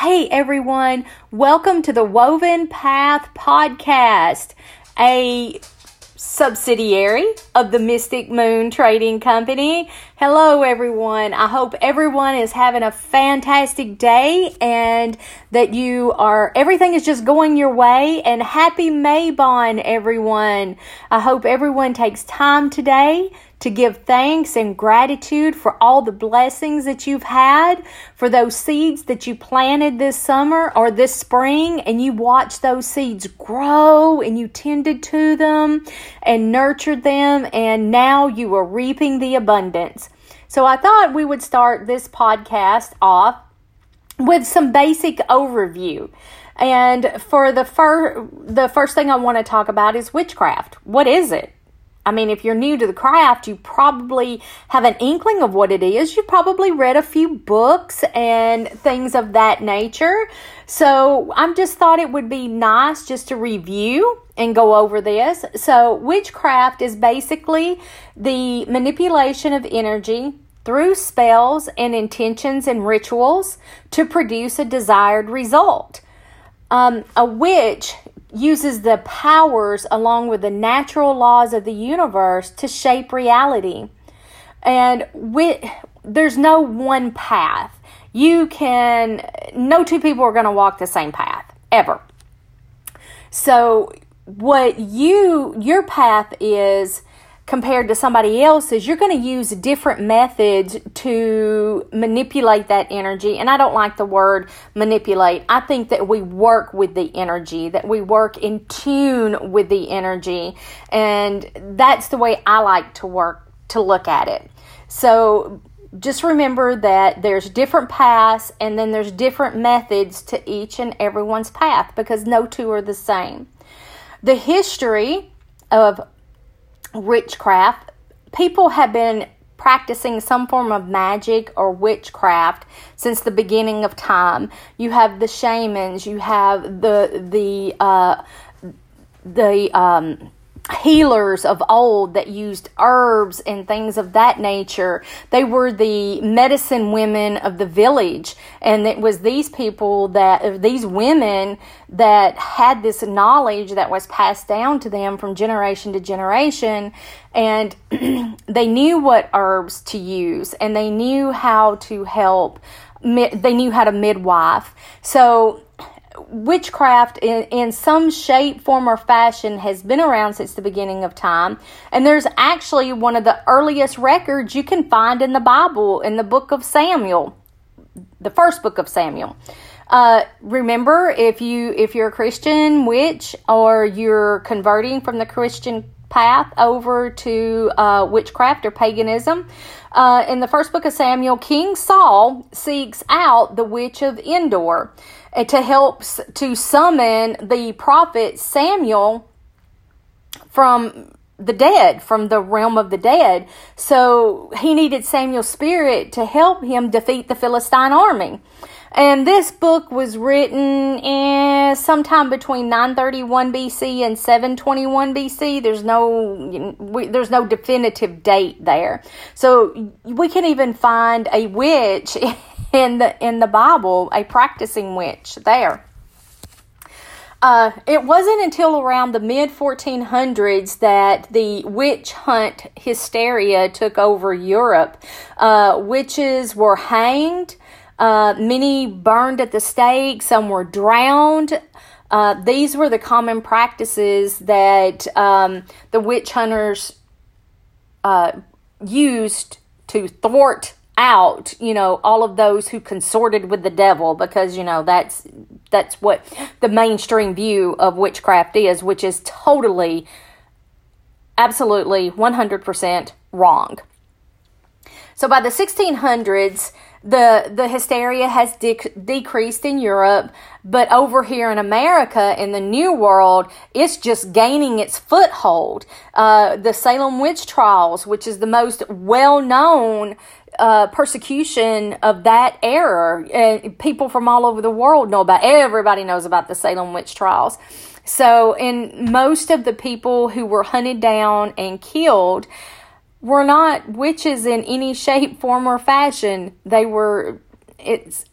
Hey everyone, welcome to the Woven Path Podcast, a subsidiary of the Mystic Moon Trading Company. Hello everyone, I hope everyone is having a fantastic day and that everything is just going your way, and happy Mabon everyone. I hope everyone takes time today to give thanks and gratitude for all the blessings that you've had, for those seeds that you planted this summer or this spring, and you watched those seeds grow and you tended to them and nurtured them, and now you are reaping the abundance. So I thought we would start this podcast off with some basic overview. And for the first thing I want to talk about is witchcraft. What is it? I mean, if you're new to the craft, you probably have an inkling of what it is. You probably read a few books and things of that nature. So I just thought it would be nice just to review and go over this. So witchcraft is basically the manipulation of energy through spells and intentions and rituals to produce a desired result. A witch uses the powers along with the natural laws of the universe to shape reality. And there's no one path. No two people are going to walk the same path, ever. So what your path is compared to somebody else's, you're going to use different methods to manipulate that energy. And I don't like the word manipulate. I think that we work with the energy, that we work in tune with the energy. And that's the way I like to look at it. So just remember that there's different paths, and then there's different methods to each and everyone's path, because no two are the same. The history of witchcraft: people have been practicing some form of magic or witchcraft since the beginning of time. You have the shamans, you have the healers of old that used herbs and things of that nature. They were the medicine women of the village, and it was these women that had this knowledge that was passed down to them from generation to generation, and they knew what herbs to use, and they knew how to help. They knew how to midwife. So witchcraft in some shape, form, or fashion has been around since the beginning of time. And there's actually one of the earliest records you can find in the Bible, in the book of Samuel, the first book of Samuel. Remember, if you're a Christian witch, or you're converting from the Christian path over to witchcraft or paganism, in the first book of Samuel, King Saul seeks out the witch of Endor to help to summon the prophet Samuel from the dead, from the realm of the dead. So he needed Samuel's spirit to help him defeat the Philistine army. And this book was written sometime between 931 BC and 721 BC. There's no definitive date there. So we can even find a witch in the Bible, a practicing witch there. It wasn't until around the mid-1400s that the witch hunt hysteria took over Europe. Witches were hanged. Many burned at the stake. Some were drowned. These were the common practices that the witch hunters used to thwart out, all of those who consorted with the devil, because, that's what the mainstream view of witchcraft is, which is totally, absolutely, 100% wrong. So by the 1600s, the hysteria has decreased in Europe, but over here in America, in the New World, it's just gaining its foothold. The Salem Witch Trials, which is the most well-known persecution of that era, and people from all over the world know about. Everybody knows about the Salem Witch Trials. So, and most of the people who were hunted down and killed were not witches in any shape, form, or fashion. They were, it's,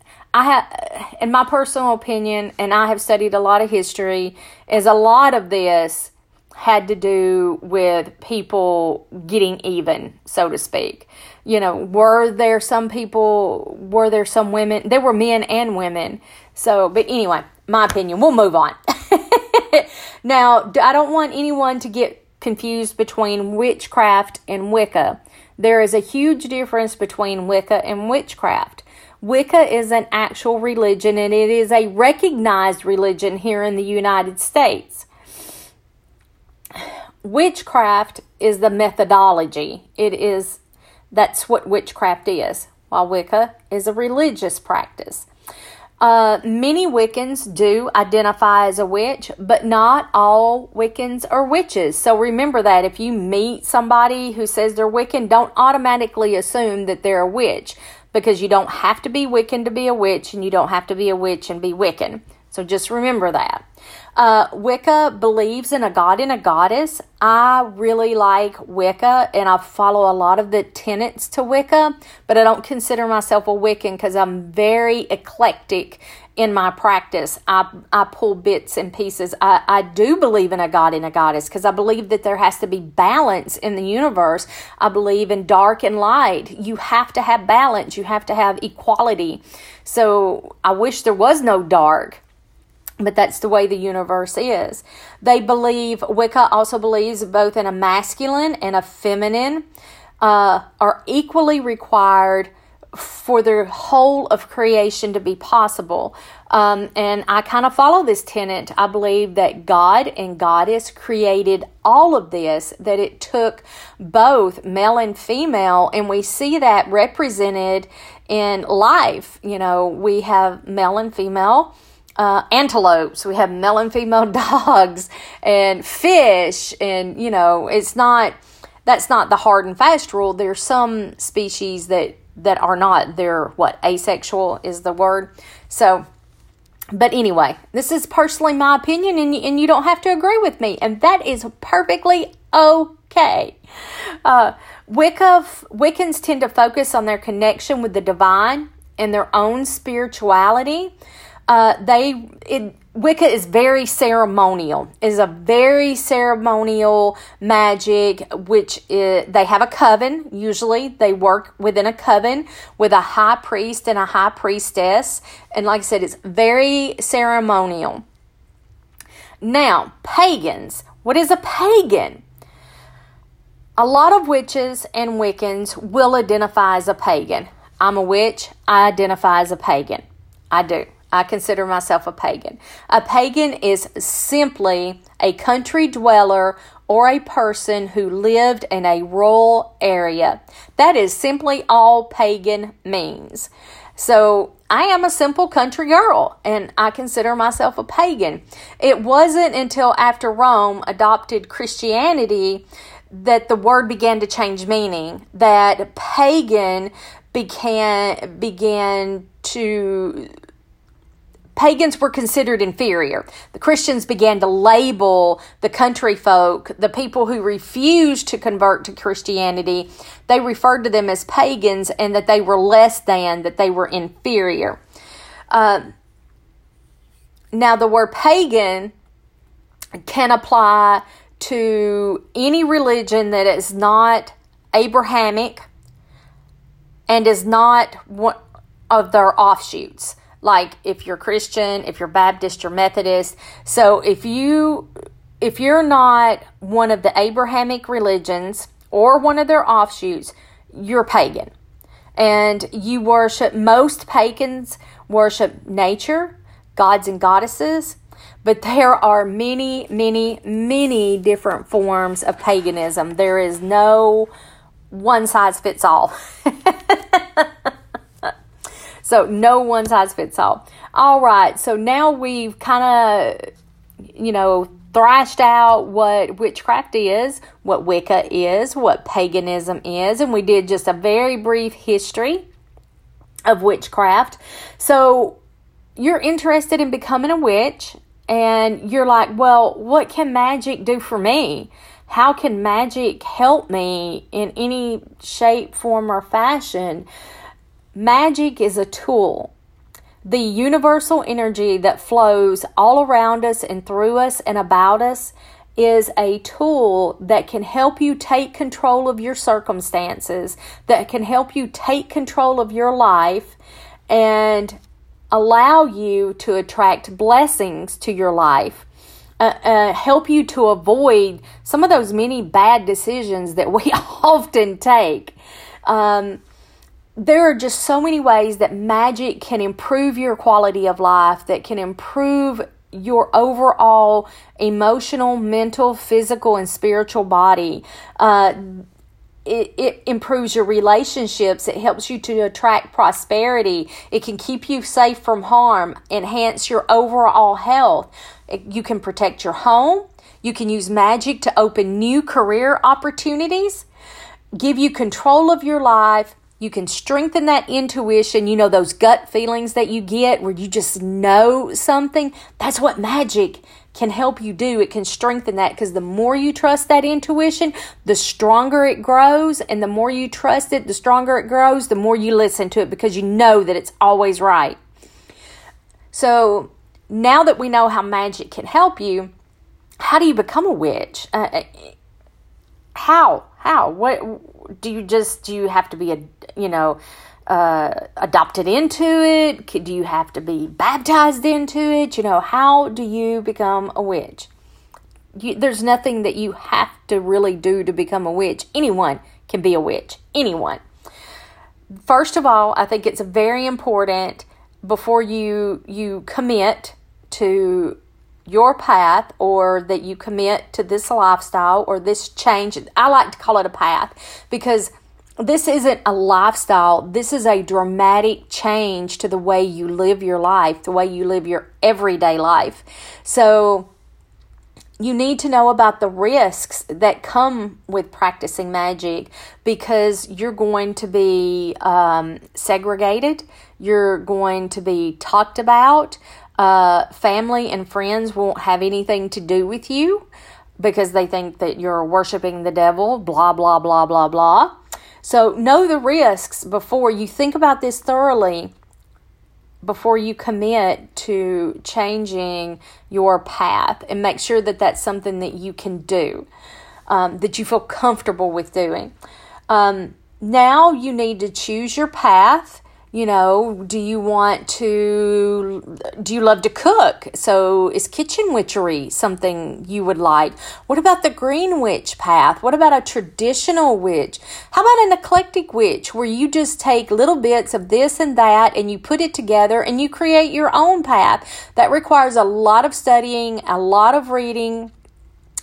in my personal opinion, and I have studied a lot of history, is a lot of this had to do with people getting even, so to speak. You know, were there some women? There were men and women. So, but anyway, my opinion. We'll move on. Now, I don't want anyone to get confused between witchcraft and Wicca. There is a huge difference between Wicca and witchcraft. Wicca is an actual religion, and it is a recognized religion here in the United States. Witchcraft is the methodology. That's what witchcraft is, while Wicca is a religious practice. Many Wiccans do identify as a witch, but not all Wiccans are witches. So remember that if you meet somebody who says they're Wiccan, don't automatically assume that they're a witch, because you don't have to be Wiccan to be a witch, and you don't have to be a witch and be Wiccan. So just remember that. Wicca believes in a god and a goddess. I really like Wicca, and I follow a lot of the tenets to Wicca, but I don't consider myself a Wiccan because I'm very eclectic in my practice. I pull bits and pieces. I do believe in a god and a goddess because I believe that there has to be balance in the universe. I believe in dark and light. You have to have balance. You have to have equality. So I wish there was no dark. But that's the way the universe is. Wicca also believes both in a masculine and a feminine are equally required for the whole of creation to be possible. And I kind of follow this tenet. I believe that God and Goddess created all of this, that it took both male and female, and we see that represented in life. You know, we have male and female antelopes, we have male and female dogs and fish, and you know, that's not the hard and fast rule. There's some species that are not. They're asexual is the word. So, but anyway, this is personally my opinion, and you don't have to agree with me, and that is perfectly okay. Wiccans tend to focus on their connection with the divine and their own spirituality. Wicca is very ceremonial. Is a very ceremonial magic, which is, they have a coven. Usually they work within a coven with a high priest and a high priestess. And like I said, it's very ceremonial. Now, pagans. What is a pagan? A lot of witches and Wiccans will identify as a pagan. I'm a witch. I identify as a pagan. I do. I consider myself a pagan. A pagan is simply a country dweller or a person who lived in a rural area. That is simply all pagan means. So I am a simple country girl, and I consider myself a pagan. It wasn't until after Rome adopted Christianity that the word began to change meaning, that pagan began to... Pagans were considered inferior. The Christians began to label the country folk, the people who refused to convert to Christianity. They referred to them as pagans, and that they were less than, that they were inferior. Now, the word pagan can apply to any religion that is not Abrahamic and is not one of their offshoots. Like if you're Christian, if you're Baptist, you're Methodist. So if you're not one of the Abrahamic religions or one of their offshoots, you're pagan. And you worship, most pagans worship nature, gods and goddesses. But there are many, many, many different forms of paganism. There is no one size fits all. So no one size fits all. All right. So now we've kind of, thrashed out what witchcraft is, what Wicca is, what paganism is. And we did just a very brief history of witchcraft. So you're interested in becoming a witch, and you're like, well, what can magic do for me? How can magic help me in any shape, form, or fashion? Magic is a tool. the universal energy that flows all around us and through us and about us is a tool that can help you take control of your circumstances, that can help you take control of your life and allow you to attract blessings to your life, help you to avoid some of those many bad decisions that we often take. There are just so many ways that magic can improve your quality of life, that can improve your overall emotional, mental, physical, and spiritual body. It improves your relationships. It helps you to attract prosperity. It can keep you safe from harm, enhance your overall health. You can protect your home. You can use magic to open new career opportunities, give you control of your life. You can strengthen that intuition, you know, those gut feelings that you get where you just know something. That's what magic can help you do. It can strengthen that, because the more you trust that intuition, the stronger it grows. And the more you trust it, the stronger it grows, the more you listen to it, because you know that it's always right. So now that we know how magic can help you, how do you become a witch? How? What do you just? Do you have to be adopted into it? Do you have to be baptized into it? You know, how do you become a witch? There's nothing that you have to really do to become a witch. Anyone can be a witch. Anyone. First of all, I think it's very important before you commit to your path, or that you commit to this lifestyle or this change. I like to call it a path, because this isn't a lifestyle. This is a dramatic change to the way you live your life, the way you live your everyday life. So you need to know about the risks that come with practicing magic, because you're going to be segregated. You're going to be talked about. Family and friends won't have anything to do with you because they think that you're worshiping the devil, blah, blah, blah, blah, blah. So know the risks before you think about this thoroughly, before you commit to changing your path, and make sure that that's something that you can do, that you feel comfortable with doing. Now you need to choose your path. You know, do you love to cook? So is kitchen witchery something you would like? What about the green witch path? What about a traditional witch? How about an eclectic witch, where you just take little bits of this and that and you put it together and you create your own path? That requires a lot of studying, a lot of reading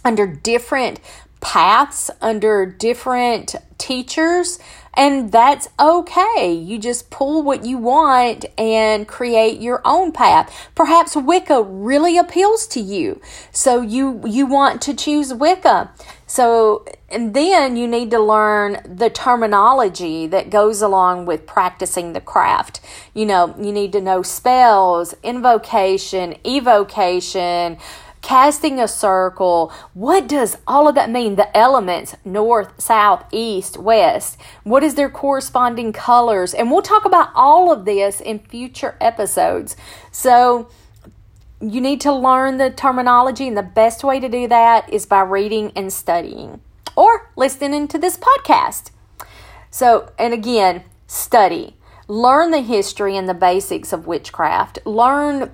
under different paths, under different teachers. And that's okay. You just pull what you want and create your own path. Perhaps Wicca really appeals to you, so you want to choose Wicca. So, and then you need to learn the terminology that goes along with practicing the craft. You know, you need to know spells, invocation, evocation, casting a circle. What does all of that mean? The elements, north, south, east, west. What is their corresponding colors? And we'll talk about all of this in future episodes. So you need to learn the terminology, and the best way to do that is by reading and studying, or listening to this podcast. So, and again, study. Learn the history and the basics of witchcraft. Learn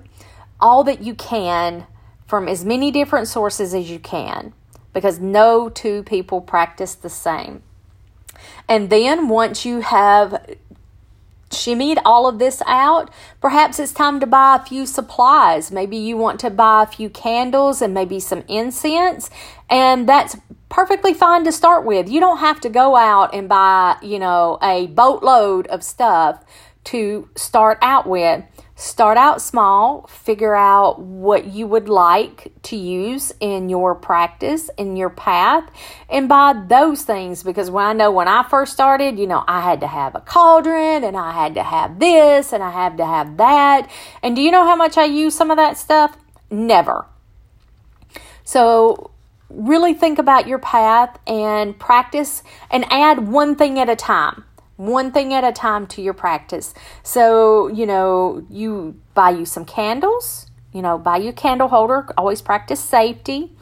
all that you can from as many different sources as you can, because no two people practice the same. And then once you have shimmied all of this out, perhaps it's time to buy a few supplies. Maybe you want to buy a few candles and maybe some incense, and that's perfectly fine to start with. You don't have to go out and buy, you know, a boatload of stuff to start out with. Start out small, figure out what you would like to use in your practice, in your path, and buy those things. Because when I know when I first started, you know, I had to have a cauldron, and I had to have this, and I had to have that. And do you know how much I use some of that stuff? Never. So really think about your path and practice, and add one thing at a time. one thing at a time to your practice. So, you know, you buy you some candles, you know, buy you a candle holder, always practice safety.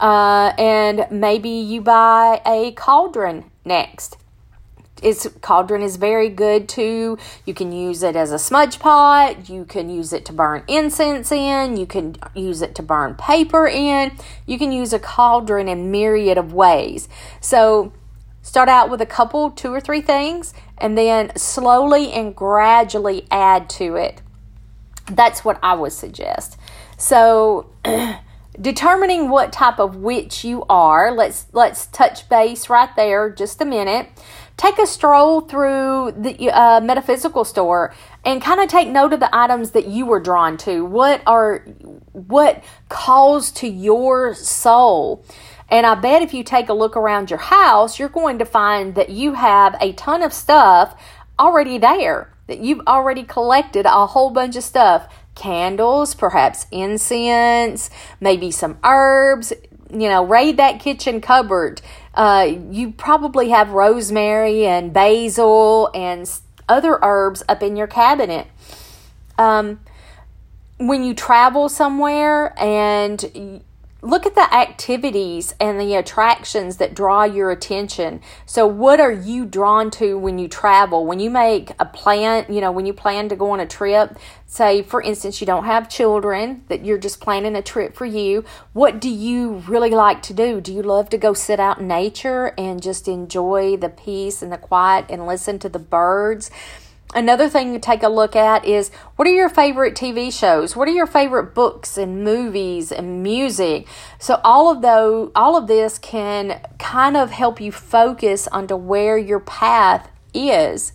And maybe you buy a cauldron next. Cauldron is very good too. You can use it as a smudge pot. You can use it to burn incense in. You can use it to burn paper in. You can use a cauldron in myriad of ways. So start out with a couple, 2 or 3 things, and then slowly and gradually add to it. That's what I would suggest. So determining what type of witch you are, let's touch base right there just a minute. Take a stroll through the metaphysical store and kind of take note of the items that you were drawn to. What calls to your soul? And I bet if you take a look around your house, you're going to find that you have a ton of stuff already there, that you've already collected a whole bunch of stuff. Candles, perhaps incense, maybe some herbs. You know, raid that kitchen cupboard. You probably have rosemary and basil and other herbs up in your cabinet. When you travel somewhere, and look at the activities and the attractions that draw your attention. So what are you drawn to when you travel? When you make a plan, you know, when you plan to go on a trip, say, for instance, you don't have children, that you're just planning a trip for you. What do you really like to do? Do you love to go sit out in nature and just enjoy the peace and the quiet and listen to the birds? Another thing to take a look at is, what are your favorite TV shows? What are your favorite books and movies and music? So all of this can kind of help you focus onto where your path is.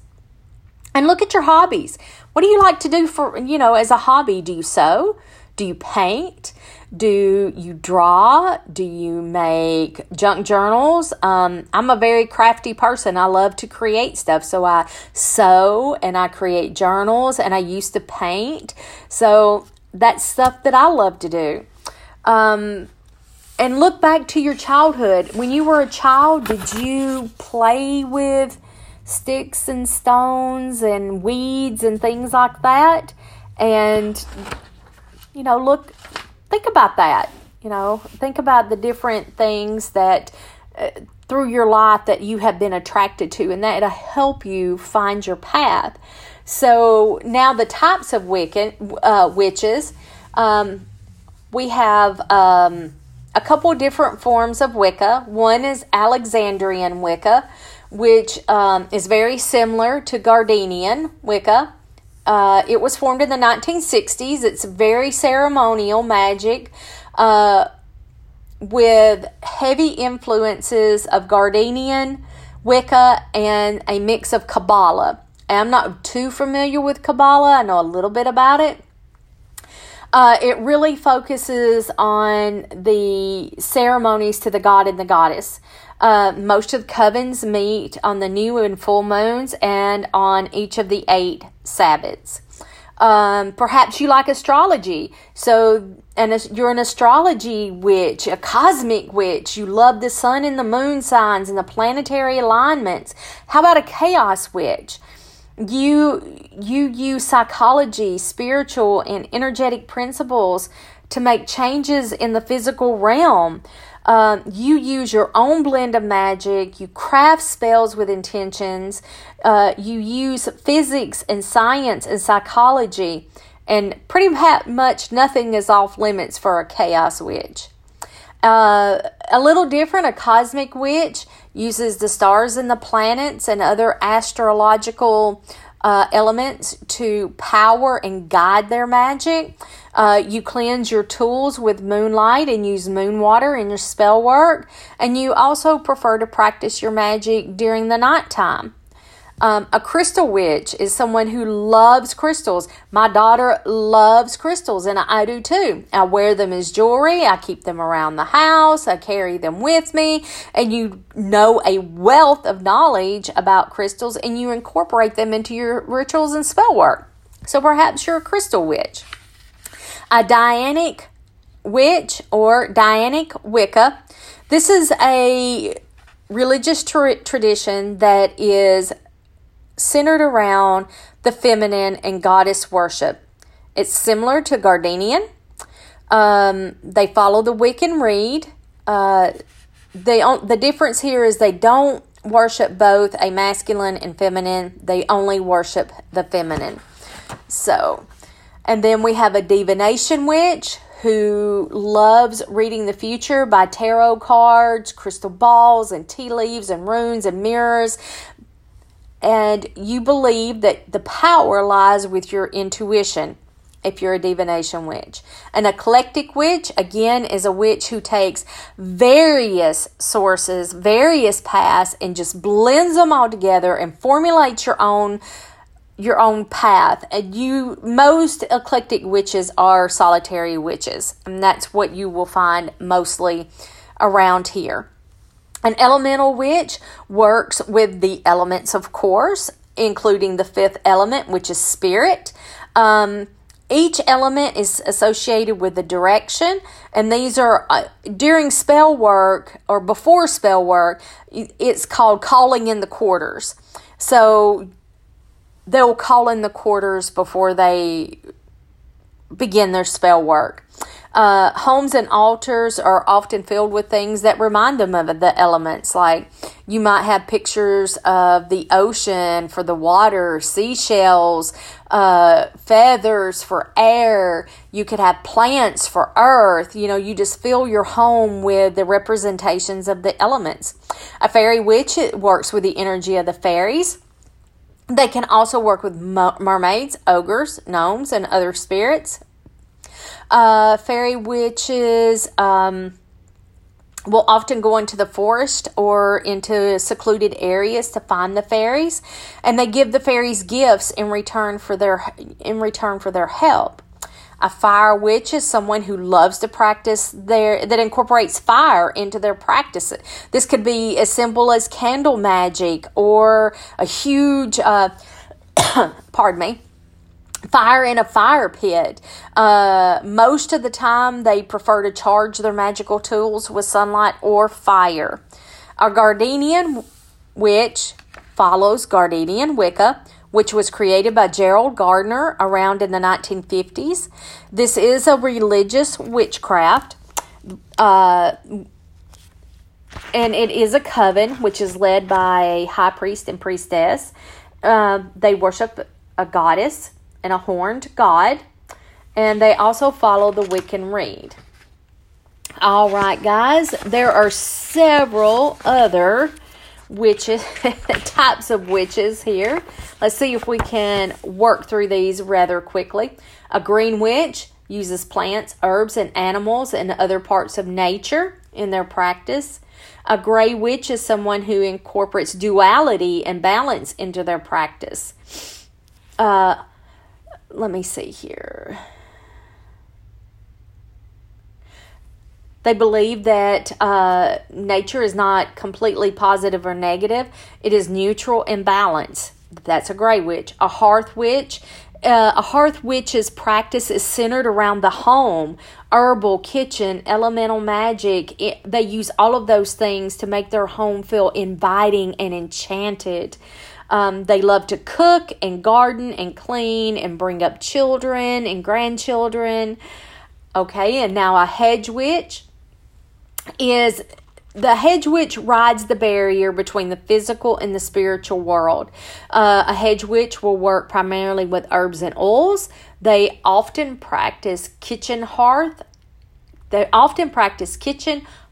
And look at your hobbies. What do you like to do for, you know, as a hobby? Do you sew? Do you paint? Do you draw? Do you make junk journals? I'm a very crafty person. I love to create stuff. So I sew and I create journals, and I used to paint. So that's stuff that I love to do. And look back to your childhood. When you were a child, did you play with sticks and stones and weeds and things like that? And, you know, think about that, you know, think about the different things that through your life that you have been attracted to, and that'll help you find your path. So now the types of Wiccan, witches, we have a couple different forms of Wicca. One is Alexandrian Wicca, which is very similar to Gardnerian Wicca. It was formed in the 1960s. It's very ceremonial magic with heavy influences of Gardnerian Wicca and a mix of Kabbalah. And I'm not too familiar with Kabbalah. I know a little bit about it. It really focuses on the ceremonies to the god and the goddess. Most of the covens meet on the new and full moons and on each of the 8 Sabbaths. Perhaps you like astrology, and you're an astrology witch, a cosmic witch. You love the sun and the moon signs and the planetary alignments. How about a chaos witch? You use psychology, spiritual, and energetic principles to make changes in the physical realm. You use your own blend of magic. You craft spells with intentions. You use physics and science and psychology. And pretty much nothing is off limits for a chaos witch. A little different, a cosmic witch uses the stars and the planets and other astrological elements to power and guide their magic. You cleanse your tools with moonlight and use moon water in your spell work. And you also prefer to practice your magic during the nighttime. A crystal witch is someone who loves crystals. My daughter loves crystals, and I do too. I wear them as jewelry. I keep them around the house. I carry them with me. And you know a wealth of knowledge about crystals, and you incorporate them into your rituals and spell work. So perhaps you're a crystal witch. A Dianic witch or Dianic Wicca. This is a religious tradition that is centered around the feminine and goddess worship. It's similar to Gardnerian. They follow the Wiccan Rede. The difference here is they don't worship both a masculine and feminine. They only worship the feminine. So, and then we have a divination witch who loves reading the future by tarot cards, crystal balls, and tea leaves, and runes, and mirrors. And you believe that the power lies with your intuition if you're a divination witch. An eclectic witch, again, is a witch who takes various sources, various paths, and just blends them all together and formulates your own path. And most eclectic witches are solitary witches, and that's what you will find mostly around here. An elemental witch works with the elements, of course, including the fifth element, which is spirit. Each element is associated with the direction, and these are during spell work or before spell work, it's called calling in the quarters. So they'll call in the quarters before they begin their spell work. Homes and altars are often filled with things that remind them of the elements. Like you might have pictures of the ocean for the water, seashells, feathers for air. You could have plants for earth. You know, you just fill your home with the representations of the elements. A fairy witch works with the energy of the fairies. They can also work with mermaids, ogres, gnomes, and other spirits. Fairy witches will often go into the forest or into secluded areas to find the fairies, and they give the fairies gifts in return for their help. A fire witch is someone who loves to practice that incorporates fire into their practices. This could be as simple as candle magic or a huge, pardon me, fire in a fire pit. Most of the time, they prefer to charge their magical tools with sunlight or fire. A Gardnerian witch follows Gardnerian Wicca, which was created by Gerald Gardner around in the 1950s. This is a religious witchcraft, and it is a coven, which is led by a high priest and priestess. They worship a goddess and a horned god, and they also follow the Wiccan Rede. All right, guys, there are several other witches, types of witches here. Let's see if we can work through these rather quickly. A green witch uses plants, herbs, and animals and other parts of nature in their practice. A gray witch is someone who incorporates duality and balance into their practice. Let me see here. They believe that nature is not completely positive or negative. It is neutral and balanced. That's a gray witch. A hearth witch. A hearth witch's practice is centered around the home, herbal, kitchen, elemental magic. They use all of those things to make their home feel inviting and enchanted. They love to cook and garden and clean and bring up children and grandchildren. Okay, and now a hedge witch is... The hedge witch rides the barrier between the physical and the spiritual world. A hedge witch will work primarily with herbs and oils. They often practice kitchen, hearth,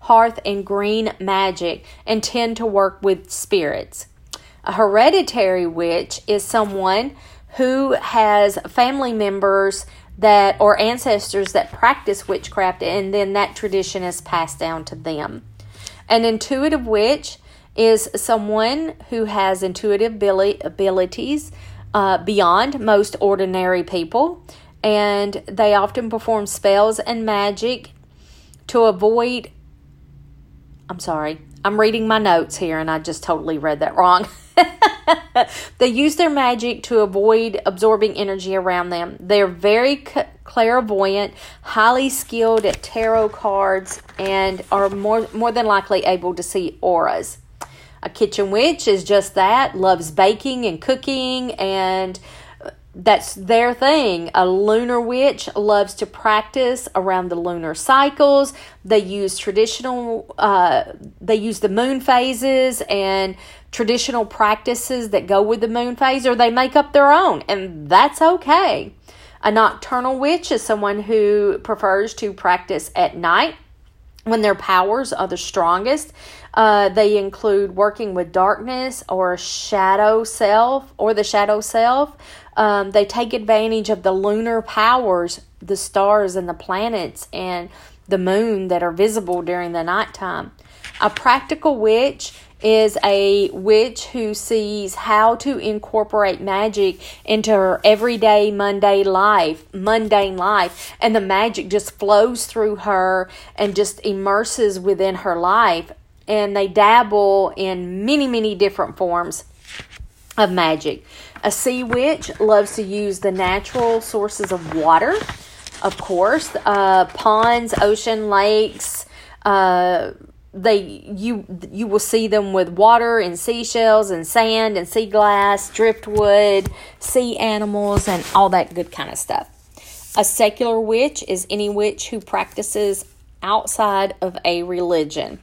and green magic and tend to work with spirits. A hereditary witch is someone who has family members that or ancestors that practice witchcraft, and then that tradition is passed down to them. An intuitive witch is someone who has intuitive abilities beyond most ordinary people, and they often perform spells and magic to avoid... I'm sorry, I'm reading my notes here, and I just totally read that wrong. They use their magic to avoid absorbing energy around them. They're very clairvoyant, highly skilled at tarot cards, and are more than likely able to see auras. A kitchen witch is just that, loves baking and cooking, and that's their thing. A lunar witch loves to practice around the lunar cycles. They use traditional, they use the moon phases and traditional practices that go with the moon phase, or they make up their own, and that's okay. A nocturnal witch is someone who prefers to practice at night when their powers are the strongest. They include working with darkness or shadow self or the shadow self. They take advantage of the lunar powers, the stars and the planets and the moon that are visible during the nighttime. A practical witch is a witch who sees how to incorporate magic into her everyday mundane life, and the magic just flows through her and just immerses within her life, and they dabble in many different forms of magic. A sea witch loves to use the natural sources of water, of course, ponds, ocean, lakes. You will see them with water and seashells and sand and sea glass, driftwood, sea animals, and all that good kind of stuff. A secular witch is any witch who practices outside of a religion.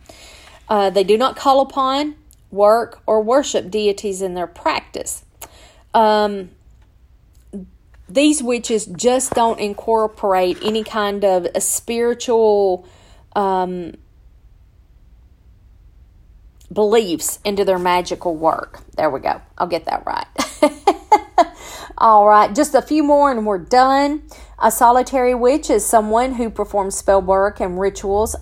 They do not call upon, work, or worship deities in their practice. These witches just don't incorporate any kind of a spiritual beliefs into their magical work. There we go. I'll get that right. All right. Just a few more and we're done. A solitary witch is someone who performs spell work and rituals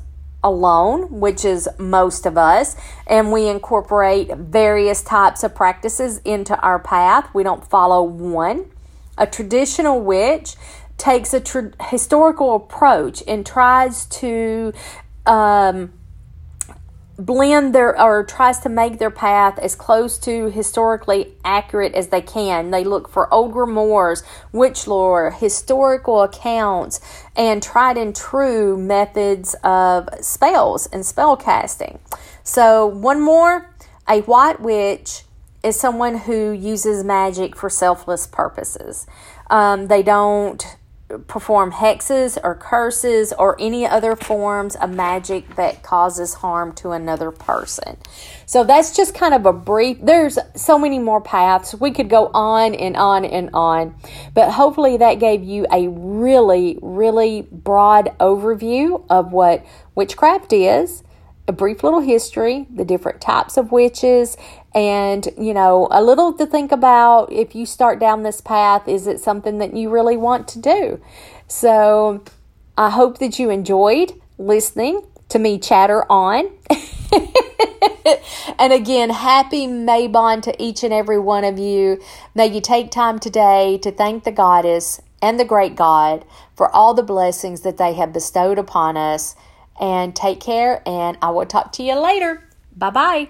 alone, which is most of us, and we incorporate various types of practices into our path. We don't follow one. A traditional witch takes a historical approach and tries to make their path as close to historically accurate as they can. They look for old grimoires, witch lore, historical accounts, and tried and true methods of spells and spell casting. So one more, a white witch is someone who uses magic for selfless purposes. They don't perform hexes or curses or any other forms of magic that causes harm to another person. So that's just kind of a brief. There's so many more paths. We could go on and on and on, but hopefully that gave you a really broad overview of what witchcraft is, a brief little history, the different types of witches, and, you know, a little to think about if you start down this path. Is it something that you really want to do? So I hope that you enjoyed listening to me chatter on. And again, happy Mabon to each and every one of you. May you take time today to thank the goddess and the great God for all the blessings that they have bestowed upon us. And take care, and I will talk to you later. Bye-bye.